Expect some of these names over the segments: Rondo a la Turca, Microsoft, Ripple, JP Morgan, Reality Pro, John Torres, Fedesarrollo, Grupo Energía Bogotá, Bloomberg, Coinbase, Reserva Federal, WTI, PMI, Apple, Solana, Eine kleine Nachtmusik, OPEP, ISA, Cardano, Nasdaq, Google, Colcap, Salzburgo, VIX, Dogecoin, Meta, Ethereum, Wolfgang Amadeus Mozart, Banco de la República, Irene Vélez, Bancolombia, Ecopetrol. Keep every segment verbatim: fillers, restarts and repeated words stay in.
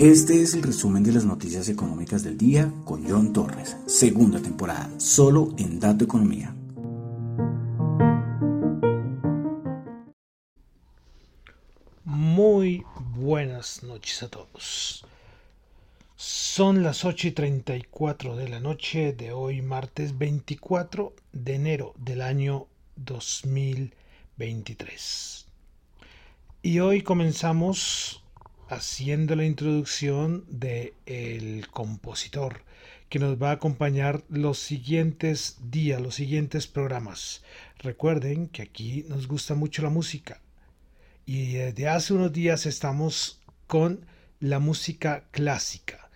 Este es el resumen de las noticias económicas del día con John Torres, segunda temporada, solo en Dato Economía. Muy buenas noches a todos. Son las ocho y treinta y cuatro de la noche de hoy, martes veinticuatro de enero del año dos mil veintitrés. Y hoy comenzamos haciendo la introducción del compositor que nos va a acompañar los siguientes días, los siguientes programas. Recuerden que aquí nos gusta mucho la música y desde hace unos días estamos con la música clásica,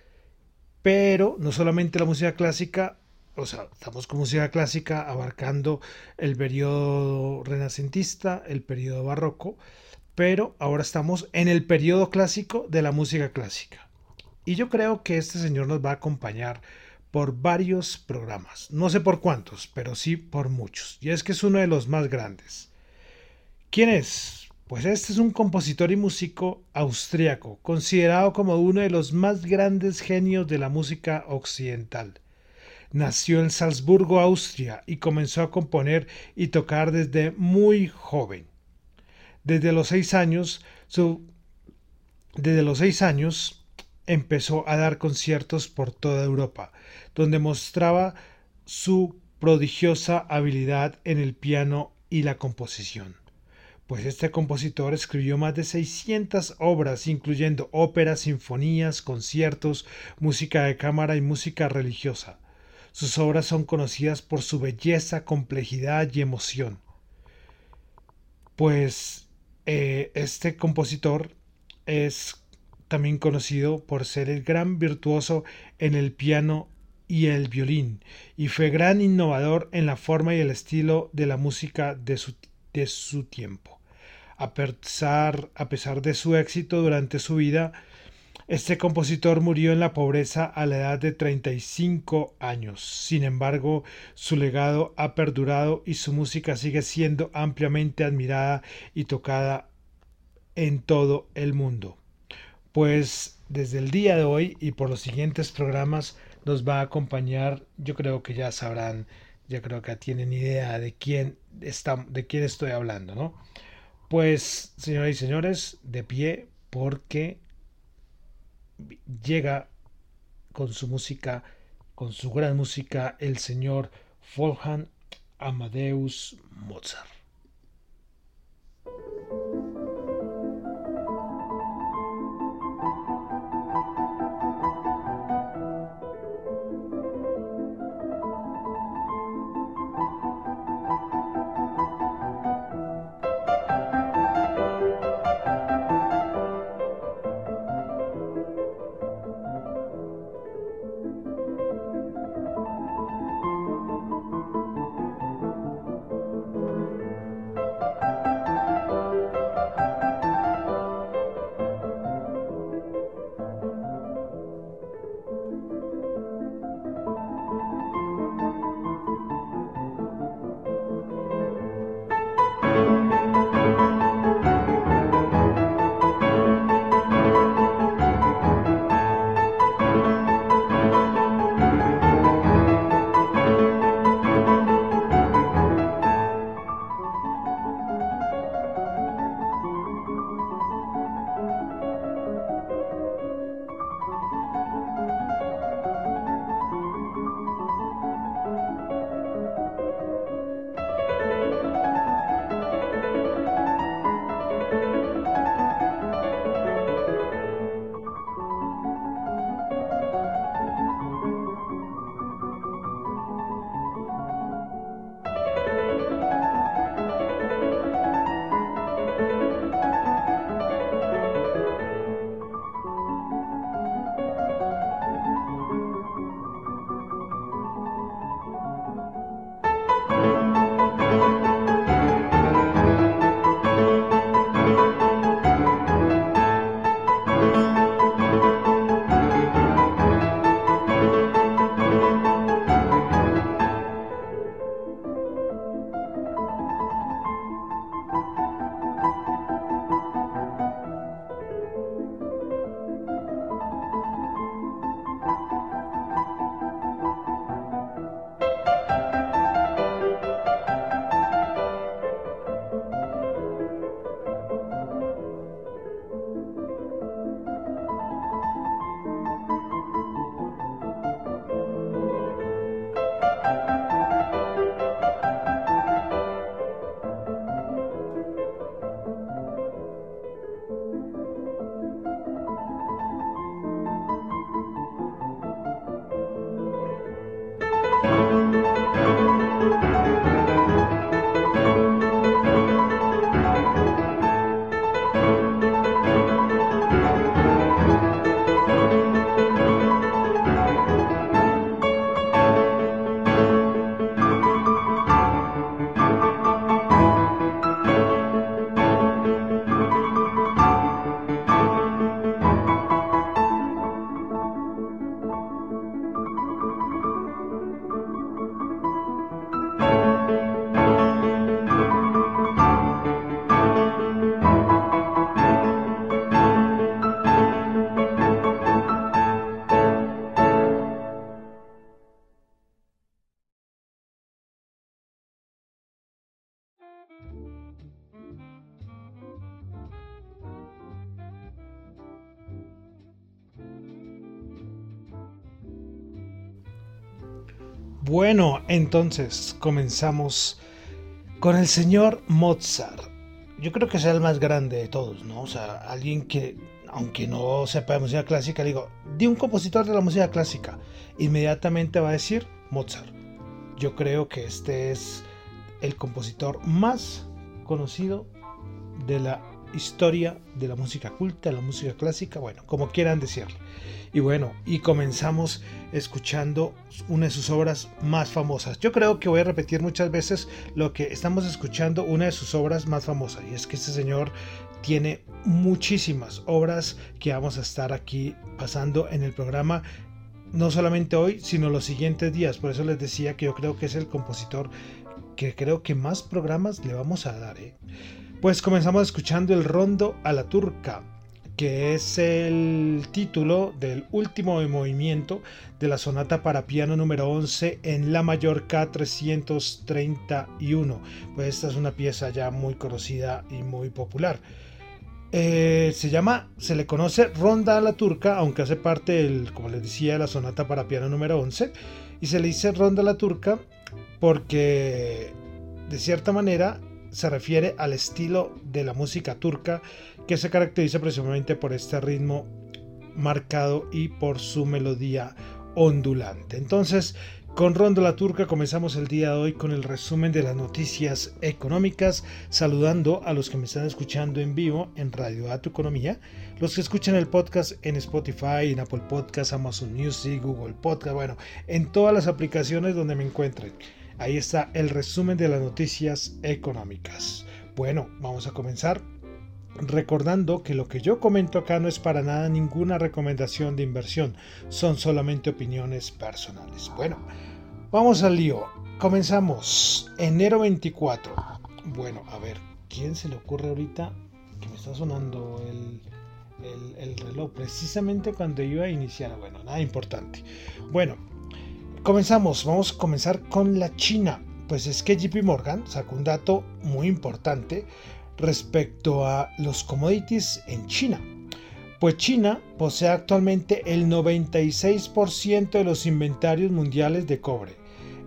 pero no solamente la música clásica, o sea, estamos con música clásica abarcando el periodo renacentista, el periodo barroco, pero ahora estamos en el periodo clásico de la música clásica. Y yo creo que este señor nos va a acompañar por varios programas. No sé por cuántos, pero sí por muchos. Y es que es uno de los más grandes. ¿Quién es? Pues este es un compositor y músico austriaco, considerado como uno de los más grandes genios de la música occidental. Nació en Salzburgo, Austria, y comenzó a componer y tocar desde muy joven. Desde los seis años, su, desde los seis años empezó a dar conciertos por toda Europa, donde mostraba su prodigiosa habilidad en el piano y la composición. Pues este compositor escribió más de seiscientas obras, incluyendo óperas, sinfonías, conciertos, música de cámara y música religiosa. Sus obras son conocidas por su belleza, complejidad y emoción. Pues Eh, este compositor es también conocido por ser el gran virtuoso en el piano y el violín, y fue gran innovador en la forma y el estilo de la música de su, de su tiempo. A pesar, a pesar de su éxito durante su vida, este compositor murió en la pobreza a la edad de treinta y cinco años. Sin embargo, su legado ha perdurado y su música sigue siendo ampliamente admirada y tocada en todo el mundo. Pues desde el día de hoy y por los siguientes programas nos va a acompañar, yo creo que ya sabrán, ya creo que tienen idea de quién, está, de quién estoy hablando, ¿no? Pues, señoras y señores, de pie, porque llega con su música, con su gran música, el señor Wolfgang Amadeus Mozart. Bueno, entonces comenzamos con el señor Mozart. Yo creo que sea el más grande de todos, ¿no? O sea, alguien que, aunque no sepa de música clásica, le digo, di un compositor de la música clásica, inmediatamente va a decir Mozart. Yo creo que este es el compositor más conocido de la historia de la música culta, de la música clásica, bueno, como quieran decirlo. Y bueno, y comenzamos escuchando una de sus obras más famosas. Yo creo que voy a repetir muchas veces lo que estamos escuchando, una de sus obras más famosas. Y es que este señor tiene muchísimas obras que vamos a estar aquí pasando en el programa. No solamente hoy, sino los siguientes días. Por eso les decía que yo creo que es el compositor que creo que más programas le vamos a dar, ¿eh? Pues comenzamos escuchando el Rondo a la Turca, que es el título del último movimiento de la sonata para piano número once en la mayor K trescientos treinta y uno. Pues esta es una pieza ya muy conocida y muy popular. Eh, se llama, se le conoce Ronda a la Turca, aunque hace parte, del, como les decía, de la sonata para piano número once. Y se le dice Ronda a la Turca porque, de cierta manera, se refiere al estilo de la música turca, que se caracteriza precisamente por este ritmo marcado y por su melodía ondulante. Entonces, con Rondo a la Turca comenzamos el día de hoy con el resumen de las noticias económicas, saludando a los que me están escuchando en vivo en Radio A Tu Economía, los que escuchan el podcast en Spotify, en Apple Podcast, Amazon Music, Google Podcast, bueno, en todas las aplicaciones donde me encuentren. Ahí está el resumen de las noticias económicas. Bueno, vamos a comenzar recordando que lo que yo comento acá no es para nada ninguna recomendación de inversión, son solamente opiniones personales. Bueno, vamos al lío. Comenzamos enero veinticuatro. Bueno, a ver, ¿quién se le ocurre ahorita que me está sonando el, el, el reloj precisamente cuando iba a iniciar? Bueno, nada importante. Bueno, comenzamos. Vamos a comenzar con la China. Pues es que J P Morgan sacó un dato muy importante respecto a los commodities en China. Pues China posee actualmente el noventa y seis por ciento de los inventarios mundiales de cobre,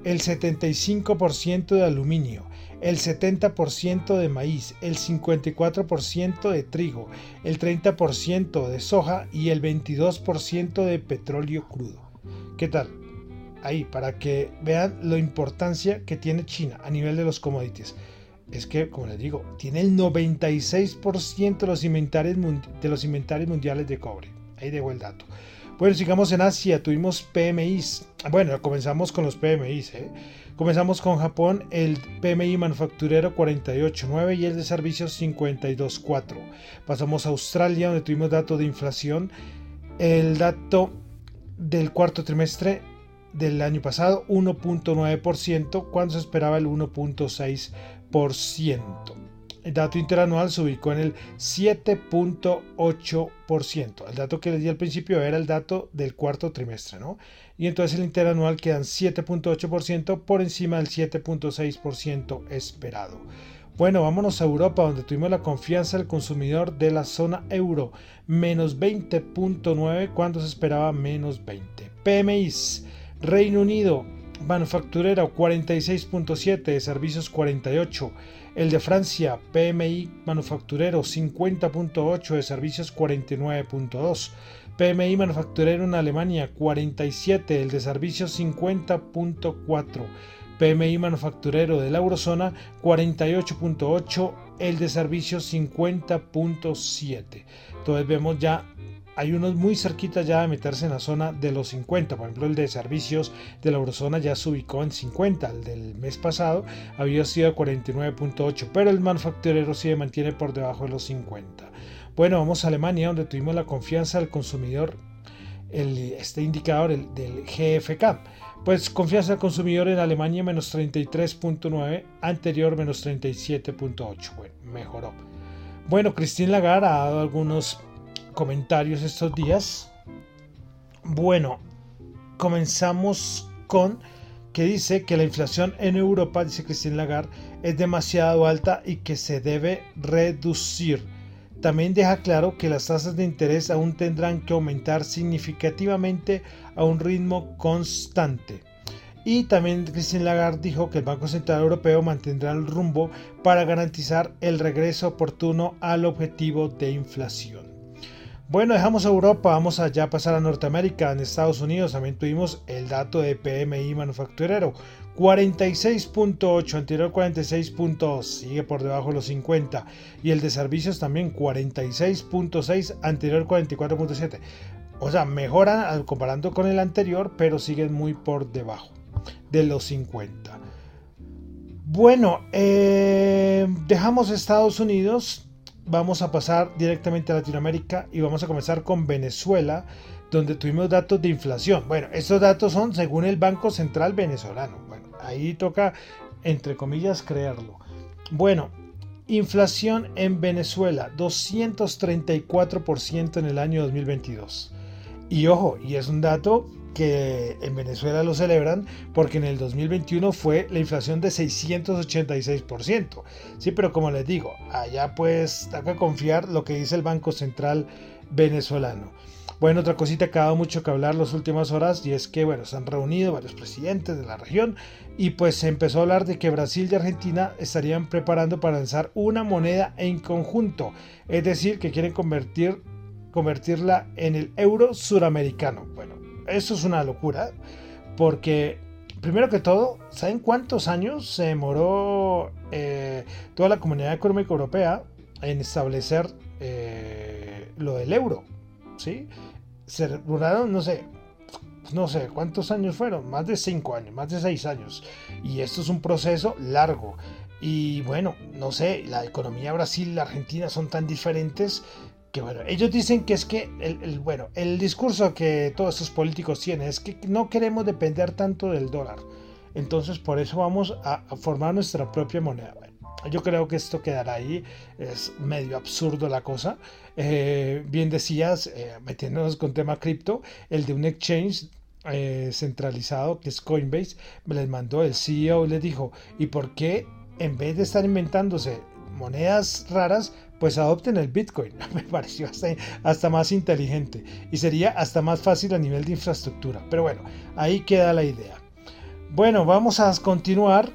el setenta y cinco por ciento de aluminio, el setenta por ciento de maíz, el cincuenta y cuatro por ciento de trigo, el treinta por ciento de soja y el veintidós por ciento de petróleo crudo. ¿Qué tal? Ahí, para que vean la importancia que tiene China a nivel de los commodities. Es que, como les digo, tiene el noventa y seis por ciento de los inventarios, de los inventarios mundiales de cobre. Ahí dejo el dato. Bueno, sigamos en Asia. Tuvimos P M Is. Bueno, comenzamos con los P M Is. ¿eh? Comenzamos con Japón. El P M I manufacturero cuarenta y ocho punto nueve y el de servicios cincuenta y dos punto cuatro. Pasamos a Australia, donde tuvimos dato de inflación. El dato del cuarto trimestre del año pasado, uno punto nueve por ciento, cuando se esperaba el uno punto seis por ciento. El dato interanual se ubicó en el siete punto ocho por ciento. El dato que les di al principio era el dato del cuarto trimestre, ¿no? Y entonces el interanual quedan siete punto ocho por ciento por encima del siete punto seis por ciento esperado. Bueno, vámonos a Europa, donde tuvimos la confianza del consumidor de la zona euro, menos veinte punto nueve cuando se esperaba menos veinte. P M Is, Reino Unido, manufacturero cuarenta y seis punto siete, de servicios cuarenta y ocho. El de Francia, P M I manufacturero cincuenta punto ocho, de servicios cuarenta y nueve punto dos. P M I manufacturero en Alemania cuarenta y siete, el de servicios cincuenta punto cuatro. P M I manufacturero de la eurozona cuarenta y ocho punto ocho, el de servicios cincuenta punto siete. Entonces vemos ya, hay unos muy cerquita ya de meterse en la zona de los cincuenta. Por ejemplo, el de servicios de la eurozona ya se ubicó en cincuenta. El del mes pasado había sido cuarenta y nueve punto ocho, pero el manufacturero sí se mantiene por debajo de los cincuenta. Bueno, vamos a Alemania, donde tuvimos la confianza del consumidor, el, este indicador el, del G F K. Pues confianza del consumidor en Alemania menos treinta y tres punto nueve, anterior menos treinta y siete punto ocho. Bueno, mejoró. Bueno, Christine Lagarde ha dado algunos comentarios estos días. Bueno, comenzamos con que dice que la inflación en Europa, dice Christine Lagarde, es demasiado alta y que se debe reducir. También deja claro que las tasas de interés aún tendrán que aumentar significativamente a un ritmo constante Y también Christine Lagarde dijo que el Banco Central Europeo mantendrá el rumbo para garantizar el regreso oportuno al objetivo de inflación. Bueno, dejamos a Europa, vamos allá a pasar a Norteamérica. En Estados Unidos también tuvimos el dato de P M I manufacturero, cuarenta y seis punto ocho, anterior cuarenta y seis punto dos, sigue por debajo de los cincuenta, y el de servicios también cuarenta y seis punto seis, anterior cuarenta y cuatro punto siete, o sea, mejoran comparando con el anterior, pero siguen muy por debajo de los cincuenta. Bueno, eh, dejamos Estados Unidos. Vamos a pasar directamente a Latinoamérica y vamos a comenzar con Venezuela, donde tuvimos datos de inflación. Bueno, estos datos son según el Banco Central venezolano. Bueno, ahí toca, entre comillas, creerlo. Bueno, inflación en Venezuela, doscientos treinta y cuatro por ciento en el año dos mil veintidós. Y ojo, y es un dato que en Venezuela lo celebran porque en el dos mil veintiuno fue la inflación de seiscientos ochenta y seis por ciento. Sí, pero como les digo, allá pues hay que confiar lo que dice el Banco Central venezolano. Bueno, otra cosita que ha dado mucho que hablar las últimas horas, y es que bueno, se han reunido varios presidentes de la región y pues se empezó a hablar de que Brasil y Argentina estarían preparando para lanzar una moneda en conjunto, es decir, que quieren convertir, convertirla en el euro suramericano. Bueno, esto es una locura porque, primero que todo, ¿saben cuántos años se demoró eh, toda la Comunidad Económica Europea en establecer eh, lo del euro? ¿Sí? Se duraron, no sé, no sé cuántos años fueron, más de cinco años, más de seis años. Y esto es un proceso largo. Y bueno, no sé, la economía Brasil y la Argentina son tan diferentes. Que bueno, ellos dicen que es que el, el, bueno, el discurso que todos estos políticos tienen es que no queremos depender tanto del dólar, entonces por eso vamos a, a formar nuestra propia moneda. Bueno, yo creo que esto quedará ahí, es medio absurdo la cosa. Eh, bien decías, eh, metiéndonos con tema cripto, el de un exchange eh, centralizado que es Coinbase, me les mandó el C E O y les dijo, ¿y por qué en vez de estar inventándose monedas raras, pues adopten el Bitcoin? Me pareció hasta, hasta más inteligente y sería hasta más fácil a nivel de infraestructura. Pero bueno, ahí queda la idea. Bueno, vamos a continuar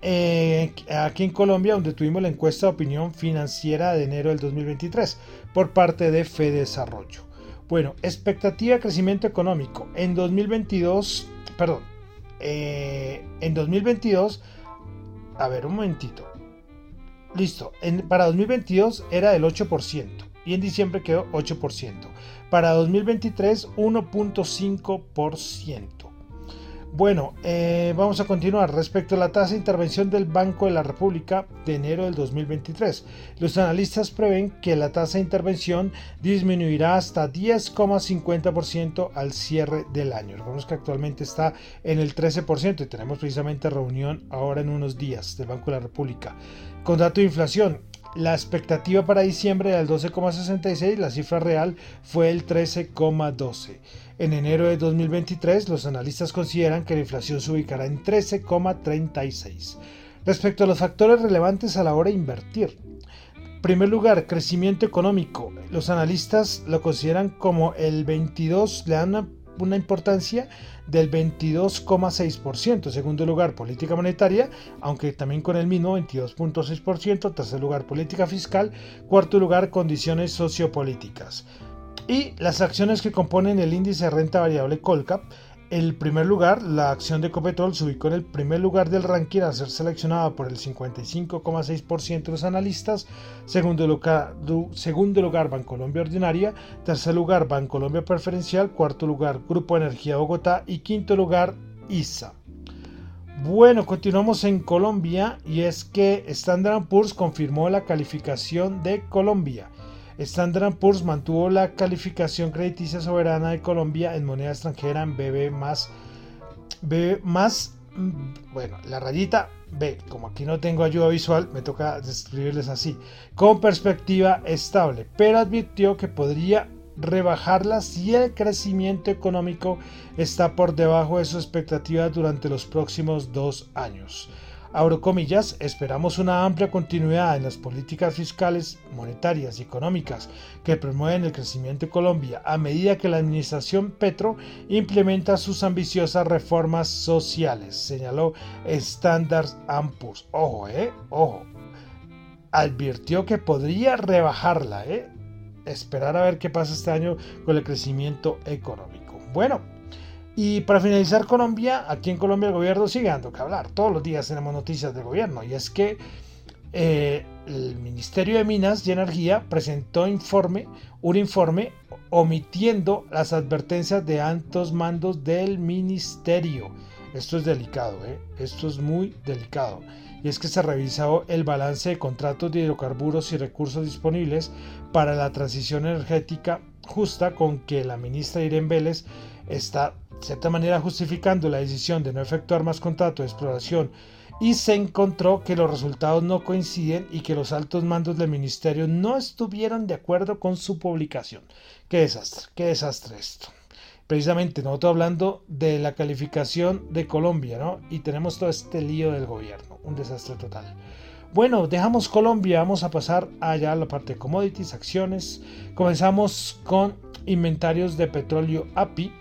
eh, aquí en Colombia, donde tuvimos la encuesta de opinión financiera de enero del dos mil veintitrés por parte de Fedesarrollo. Bueno, expectativa de crecimiento económico en dos mil veintidós, perdón, eh, en dos mil veintidós, a ver un momentito. Listo, en, para dos mil veintidós era del ocho por ciento y en diciembre quedó ocho por ciento. Para dos mil veintitrés, uno punto cinco por ciento. Bueno, eh, vamos a continuar. Respecto a la tasa de intervención del Banco de la República de enero del dos mil veintitrés, los analistas prevén que la tasa de intervención disminuirá hasta diez coma cincuenta por ciento al cierre del año. Recordemos que actualmente está en el trece por ciento y tenemos precisamente reunión ahora en unos días del Banco de la República. Con dato de inflación, la expectativa para diciembre era el doce coma sesenta y seis, la cifra real fue el trece coma doce. En enero de dos mil veintitrés, los analistas consideran que la inflación se ubicará en trece coma treinta y seis. Respecto a los factores relevantes a la hora de invertir, en primer lugar, crecimiento económico. Los analistas lo consideran como el veintidós, le dan una, una importancia del veintidós coma seis por ciento. Segundo lugar, política monetaria, aunque también con el mismo veintidós coma seis por ciento. Tercer lugar, política fiscal. Cuarto lugar, condiciones sociopolíticas. Y las acciones que componen el índice de renta variable Colcap. El primer lugar, la acción de Ecopetrol se ubicó en el primer lugar del ranking al ser seleccionada por el cincuenta y cinco coma seis por ciento de los analistas. Segundo lugar, segundo lugar Bancolombia Ordinaria. Tercer lugar, Bancolombia Preferencial. Cuarto lugar, Grupo Energía Bogotá. Y quinto lugar, I S A. Bueno, continuamos en Colombia y es que Standard and Poor's confirmó la calificación de Colombia. Standard and Poor's mantuvo la calificación crediticia soberana de Colombia en moneda extranjera en B B más, B B más, bueno, la rayita B, como aquí no tengo ayuda visual, me toca describirles así, con perspectiva estable, pero advirtió que podría rebajarla si el crecimiento económico está por debajo de sus expectativas durante los próximos dos años. abro comillas, esperamos una amplia continuidad en las políticas fiscales, monetarias y económicas que promueven el crecimiento de Colombia a medida que la administración Petro implementa sus ambiciosas reformas sociales, señaló Standard and Poor's. Ojo, eh, ojo. Advirtió que podría rebajarla, eh. Esperar a ver qué pasa este año con el crecimiento económico. Bueno, y para finalizar, Colombia, aquí en Colombia el gobierno sigue dando que hablar. Todos los días tenemos noticias del gobierno, y es que eh, el Ministerio de Minas y Energía presentó informe, un informe omitiendo las advertencias de altos mandos del ministerio. Esto es delicado, ¿eh? Esto es muy delicado. Y es que se revisó el balance de contratos de hidrocarburos y recursos disponibles para la transición energética justa, con que la ministra Irene Vélez está, de cierta manera, justificando la decisión de no efectuar más contratos de exploración, y se encontró que los resultados no coinciden y que los altos mandos del ministerio no estuvieron de acuerdo con su publicación. ¡Qué desastre! ¡Qué desastre esto! Precisamente, nosotros hablando de la calificación de Colombia, ¿no? Y tenemos todo este lío del gobierno, un desastre total. Bueno, dejamos Colombia, vamos a pasar allá a la parte de commodities, acciones. Comenzamos con inventarios de petróleo A P I.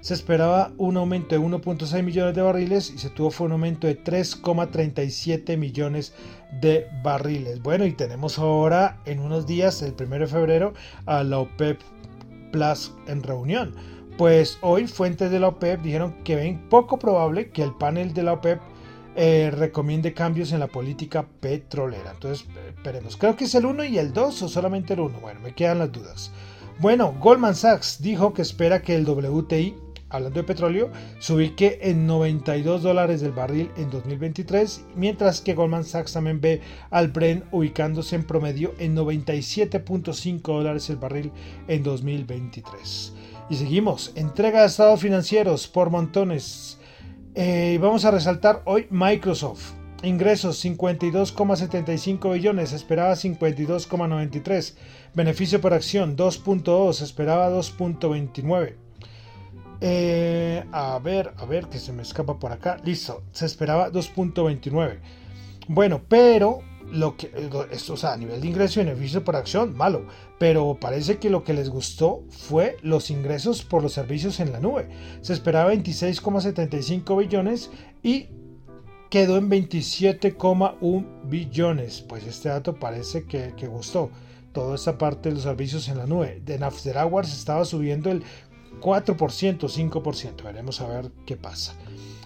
Se esperaba un aumento de uno punto seis millones de barriles y se tuvo fue un aumento de tres coma treinta y siete millones de barriles. Bueno, y tenemos ahora en unos días, el primero de febrero, a la OPEP Plus en reunión. Pues hoy fuentes de la OPEP dijeron que ven poco probable que el panel de la OPEP eh, recomiende cambios en la política petrolera. Entonces esperemos, creo que es el uno y el dos, o solamente el uno, bueno, me quedan las dudas. Bueno, Goldman Sachs dijo que espera que el W T I, hablando de petróleo, se ubique en noventa y dos dólares del barril en dos mil veintitrés, mientras que Goldman Sachs también ve al Brent ubicándose en promedio en noventa y siete punto cinco dólares el barril en dos mil veintitrés. Y seguimos, entrega de estados financieros por montones. Eh, vamos a resaltar hoy Microsoft. Ingresos cincuenta y dos coma setenta y cinco billones, esperaba cincuenta y dos coma noventa y tres. Beneficio por acción dos punto dos, esperaba dos punto veintinueve. Eh, a ver, a ver, que se me escapa por acá. Listo, se esperaba dos punto veintinueve. Bueno, pero lo que esto, o sea, a nivel de ingreso y beneficio por acción, malo. Pero parece que lo que les gustó fue los ingresos por los servicios en la nube. Se esperaba veintiséis coma setenta y cinco billones y quedó en veintisiete coma uno billones. Pues este dato parece que, que gustó. Toda esta parte de los servicios en la nube. En After Hours estaba subiendo el cuatro por ciento, cinco por ciento. Veremos a ver qué pasa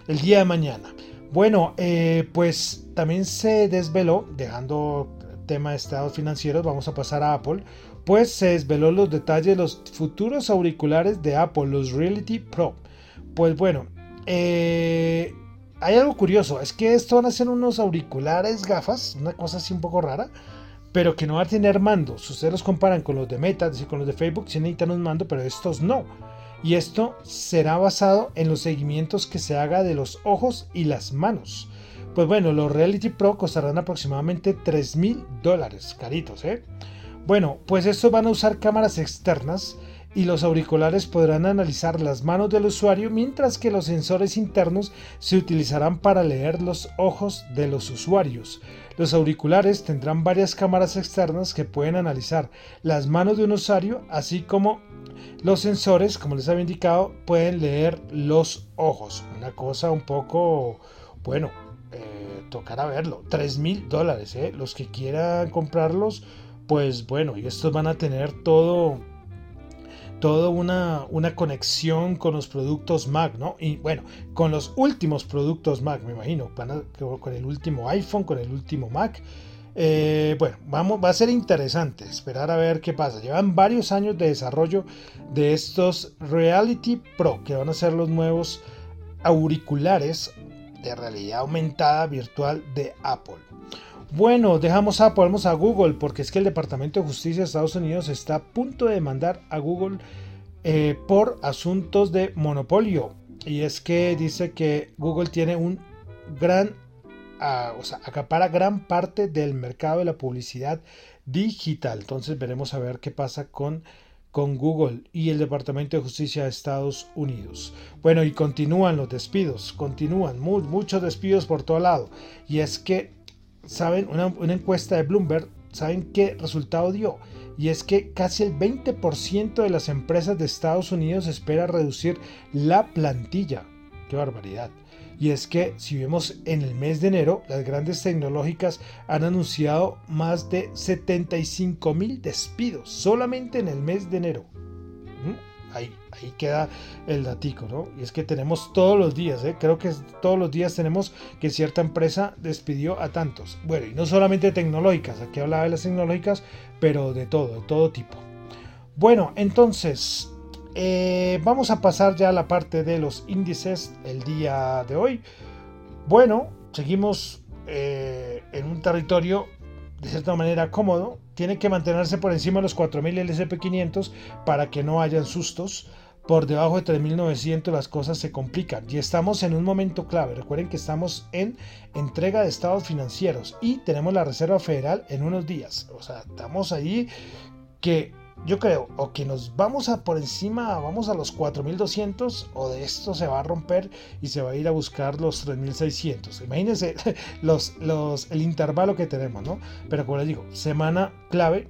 el día de mañana. Bueno, eh, pues también se desveló, dejando tema de estados financieros, vamos a pasar a Apple. Pues se desveló los detalles de los futuros auriculares de Apple, los Reality Pro. Pues bueno, eh, hay algo curioso, es que esto van a ser unos auriculares gafas, una cosa así un poco rara, pero que no va a tener mandos. Ustedes los comparan con los de Meta, es decir, con los de Facebook, sí necesitan un mando, pero estos no. Y esto será basado en los seguimientos que se haga de los ojos y las manos. Pues bueno, los Reality Pro costarán aproximadamente tres mil dólares, caritos, ¿eh? Bueno, pues estos van a usar cámaras externas y los auriculares podrán analizar las manos del usuario, mientras que los sensores internos se utilizarán para leer los ojos de los usuarios. Los auriculares tendrán varias cámaras externas que pueden analizar las manos de un usuario, así como los sensores, como les había indicado, pueden leer los ojos. Una cosa un poco, bueno, eh, tocará verlo. tres mil dólares, eh. Los que quieran comprarlos, pues bueno, y estos van a tener todo... toda una, una conexión con los productos Mac, ¿no? Y bueno, con los últimos productos Mac, me imagino, van a, con el último iPhone, con el último Mac. Eh, bueno, vamos, va a ser interesante esperar a ver qué pasa. Llevan varios años de desarrollo de estos Reality Pro, que van a ser los nuevos auriculares de realidad aumentada virtual de Apple. Bueno, dejamos a, vamos a Google, porque es que el Departamento de Justicia de Estados Unidos está a punto de demandar a Google eh, por asuntos de monopolio. Y es que dice que Google tiene un gran, ah, o sea, acapara gran parte del mercado de la publicidad digital. Entonces veremos a ver qué pasa con con Google y el Departamento de Justicia de Estados Unidos. Bueno, y continúan los despidos, continúan muy, muchos despidos por todo lado. Y es que, ¿saben? Una, una encuesta de Bloomberg, ¿saben qué resultado dio? Y es que casi el veinte por ciento de las empresas de Estados Unidos espera reducir la plantilla. ¡Qué barbaridad! Y es que si vemos en el mes de enero, las grandes tecnológicas han anunciado más de setenta y cinco mil despidos solamente en el mes de enero. ¿Mm? Ahí, ahí queda el datico, ¿no? Y es que tenemos todos los días, ¿eh? Creo que todos los días tenemos que cierta empresa despidió a tantos. Bueno, y no solamente tecnológicas, aquí hablaba de las tecnológicas, pero de todo, de todo tipo. Bueno, entonces... Eh, vamos a pasar ya a la parte de los índices el día de hoy. Bueno, seguimos eh, en un territorio de cierta manera cómodo. Tiene que mantenerse por encima de los cuatro mil el ese and pe quinientos para que no hayan sustos. Por debajo de tres mil novecientos las cosas se complican y estamos en un momento clave. Recuerden que estamos en entrega de estados financieros y tenemos la Reserva Federal en unos días. O sea, estamos allí que... Yo creo o que nos vamos a por encima, vamos a los cuatro mil doscientos o de esto se va a romper y se va a ir a buscar los tres mil seiscientos. Imagínense los, los, el intervalo que tenemos, ¿no? Pero como les digo, semana clave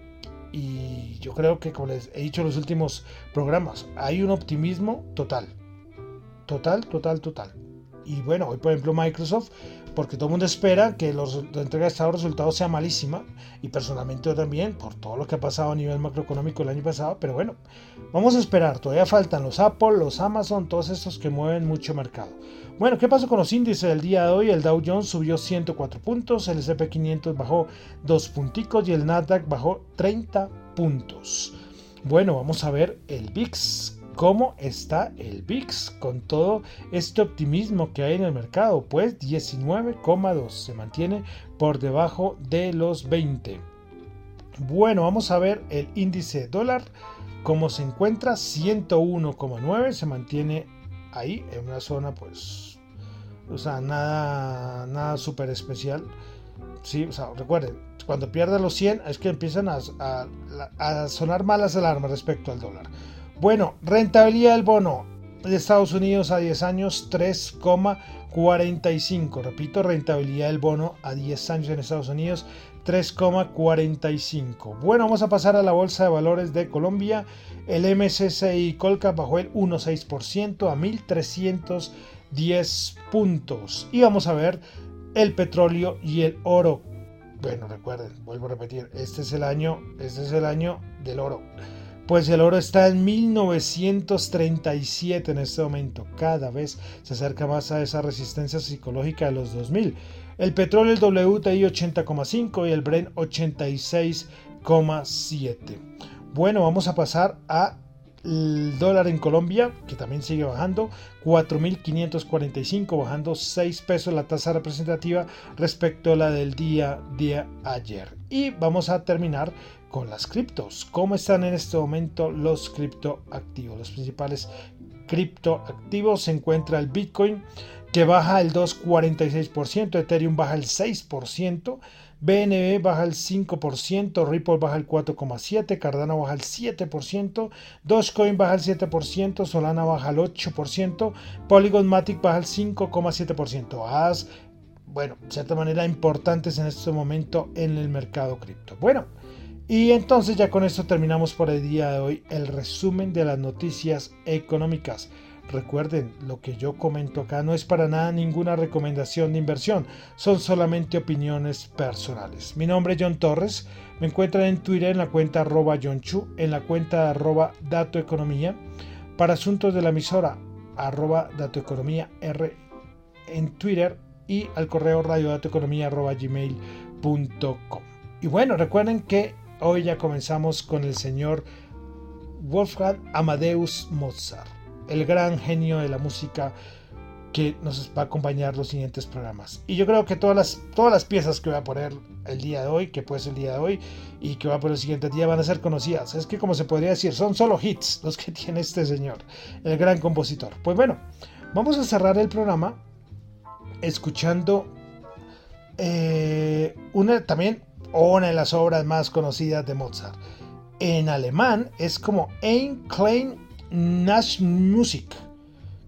y yo creo que como les he dicho en los últimos programas, hay un optimismo total, total, total, total. Y bueno, hoy por ejemplo Microsoft, porque todo el mundo espera que los, la entrega de estado de resultados sea malísima, y personalmente yo también, por todo lo que ha pasado a nivel macroeconómico el año pasado, pero bueno, vamos a esperar, todavía faltan los Apple, los Amazon, todos estos que mueven mucho mercado. Bueno, ¿qué pasó con los índices del día de hoy? El Dow Jones subió ciento cuatro puntos, el ese and pe quinientos bajó dos punticos y el Nasdaq bajó treinta puntos. Bueno, vamos a ver el V I X. ¿Cómo está el V I X con todo este optimismo que hay en el mercado? Pues diecinueve coma dos, se mantiene por debajo de los veinte. Bueno, vamos a ver el índice dólar, cómo se encuentra, ciento uno coma nueve, se mantiene ahí en una zona pues, o sea, nada, nada súper especial. Sí, o sea, recuerden, cuando pierda los cien es que empiezan a, a, a sonar malas alarmas respecto al dólar. Bueno, rentabilidad del bono de Estados Unidos a diez años tres coma cuarenta y cinco. Repito, rentabilidad del bono a diez años en Estados Unidos tres coma cuarenta y cinco. Bueno, vamos a pasar a la Bolsa de Valores de Colombia. El eme ese ce i Colcap bajó el uno coma seis por ciento a mil trescientos diez puntos. Y vamos a ver el petróleo y el oro. Bueno, recuerden, vuelvo a repetir, este es el año, este es el año del oro. Pues el oro está en mil novecientos treinta y siete en este momento, cada vez se acerca más a esa resistencia psicológica de los dos mil. El petróleo, el doble u te i ochenta coma cinco y el Brent ochenta y seis coma siete. Bueno, vamos a pasar al dólar en Colombia, que también sigue bajando, cuatro mil quinientos cuarenta y cinco, bajando seis pesos la tasa representativa respecto a la del día de ayer. Y vamos a terminar con las criptos. ¿Cómo están en este momento los criptoactivos? Los principales criptoactivos se encuentra el Bitcoin, que baja el dos coma cuarenta y seis por ciento, Ethereum baja el seis por ciento, be ene be baja el cinco por ciento, Ripple baja el cuatro coma siete por ciento, Cardano baja el siete por ciento, Dogecoin baja el siete por ciento, Solana baja el ocho por ciento, Polygon Matic baja el cinco coma siete por ciento. As, bueno, de cierta manera importantes en este momento en el mercado cripto. Bueno, y entonces ya con esto terminamos por el día de hoy el resumen de las noticias económicas. Recuerden, lo que yo comento acá no es para nada ninguna recomendación de inversión, son solamente opiniones personales. Mi nombre es John Torres, me encuentran en Twitter en la cuenta arroba John Chu, en la cuenta arroba Dato Economía, para asuntos de la emisora arroba Dato Economía R en Twitter y al correo radiodatoeconomía arroba gmail punto com. Y bueno, recuerden que hoy ya comenzamos con el señor Wolfgang Amadeus Mozart, el gran genio de la música que nos va a acompañar los siguientes programas. Y yo creo que todas las, todas las piezas que voy a poner el día de hoy, que puede ser el día de hoy y que va a poner el siguiente día, van a ser conocidas. Es que como se podría decir, son solo hits los que tiene este señor, el gran compositor. Pues bueno, vamos a cerrar el programa escuchando eh, una también... una de las obras más conocidas de Mozart, en alemán es como Eine kleine Nachtmusik,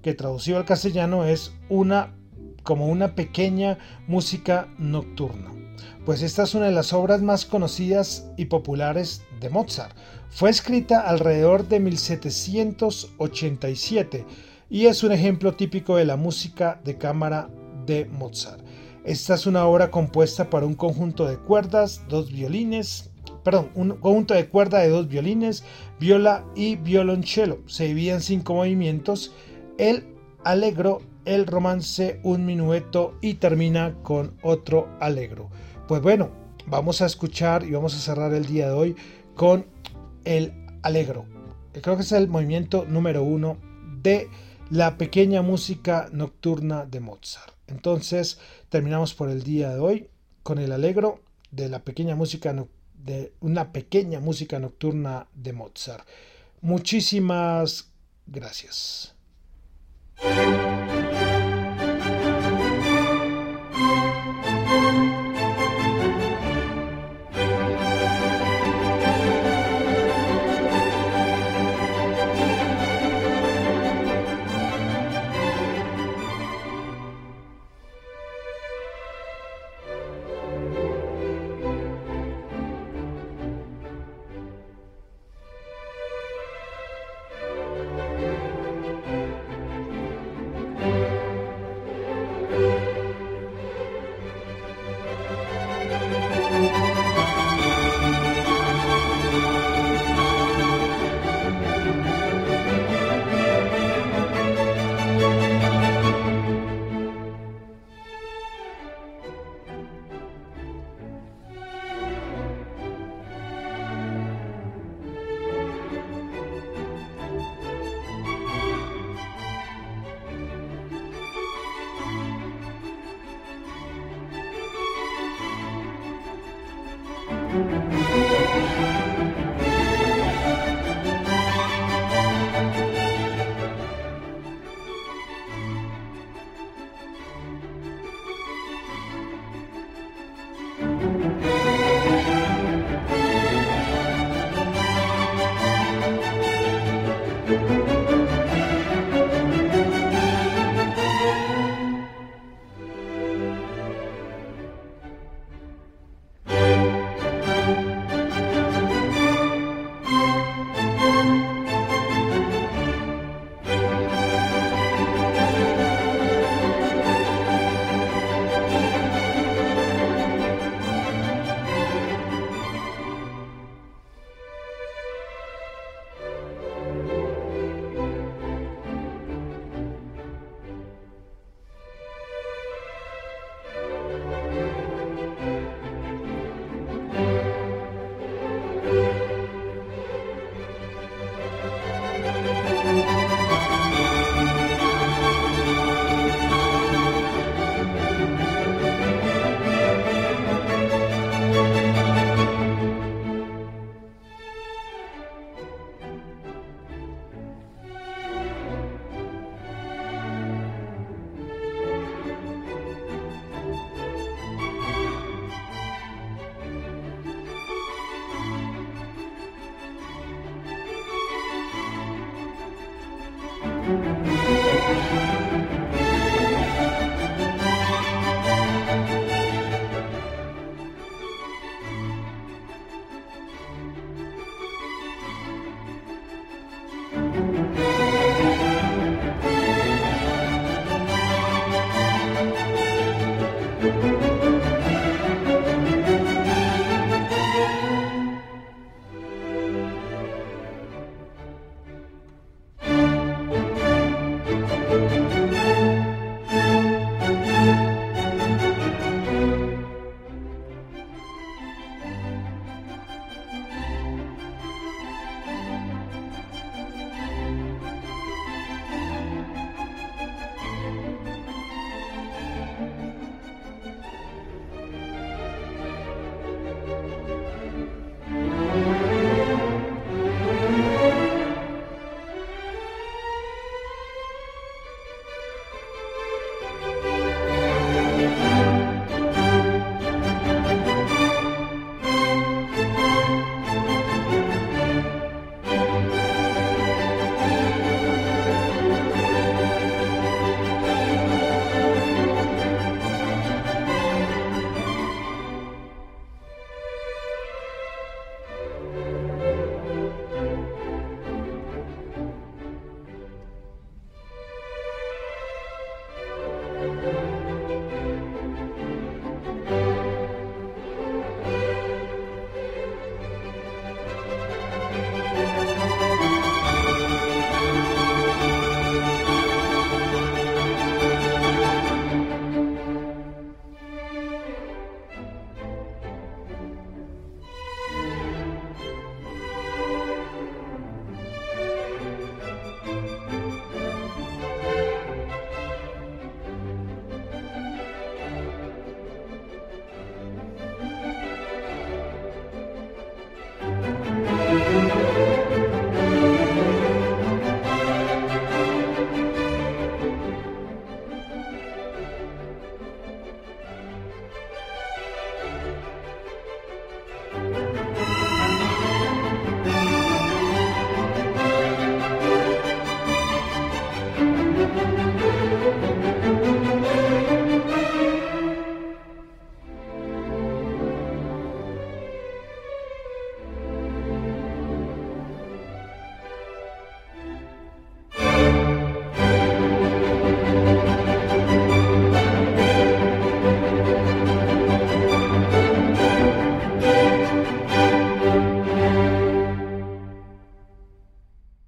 que traducido al castellano es una, como una pequeña música nocturna. Pues esta es una de las obras más conocidas y populares de Mozart. Fue escrita alrededor de mil setecientos ochenta y siete y es un ejemplo típico de la música de cámara de Mozart. Esta es una obra compuesta para un conjunto de cuerdas, dos violines, perdón, un conjunto de cuerda de dos violines, viola y violonchelo. Se divide en cinco movimientos: el alegro, el romance, un minueto y termina con otro alegro. Pues bueno, vamos a escuchar y vamos a cerrar el día de hoy con el alegro. Creo que es el movimiento número uno de la pequeña música nocturna de Mozart. Entonces terminamos por el día de hoy con el alegro de la pequeña música no, de una pequeña música nocturna de Mozart. Muchísimas gracias. Thank you.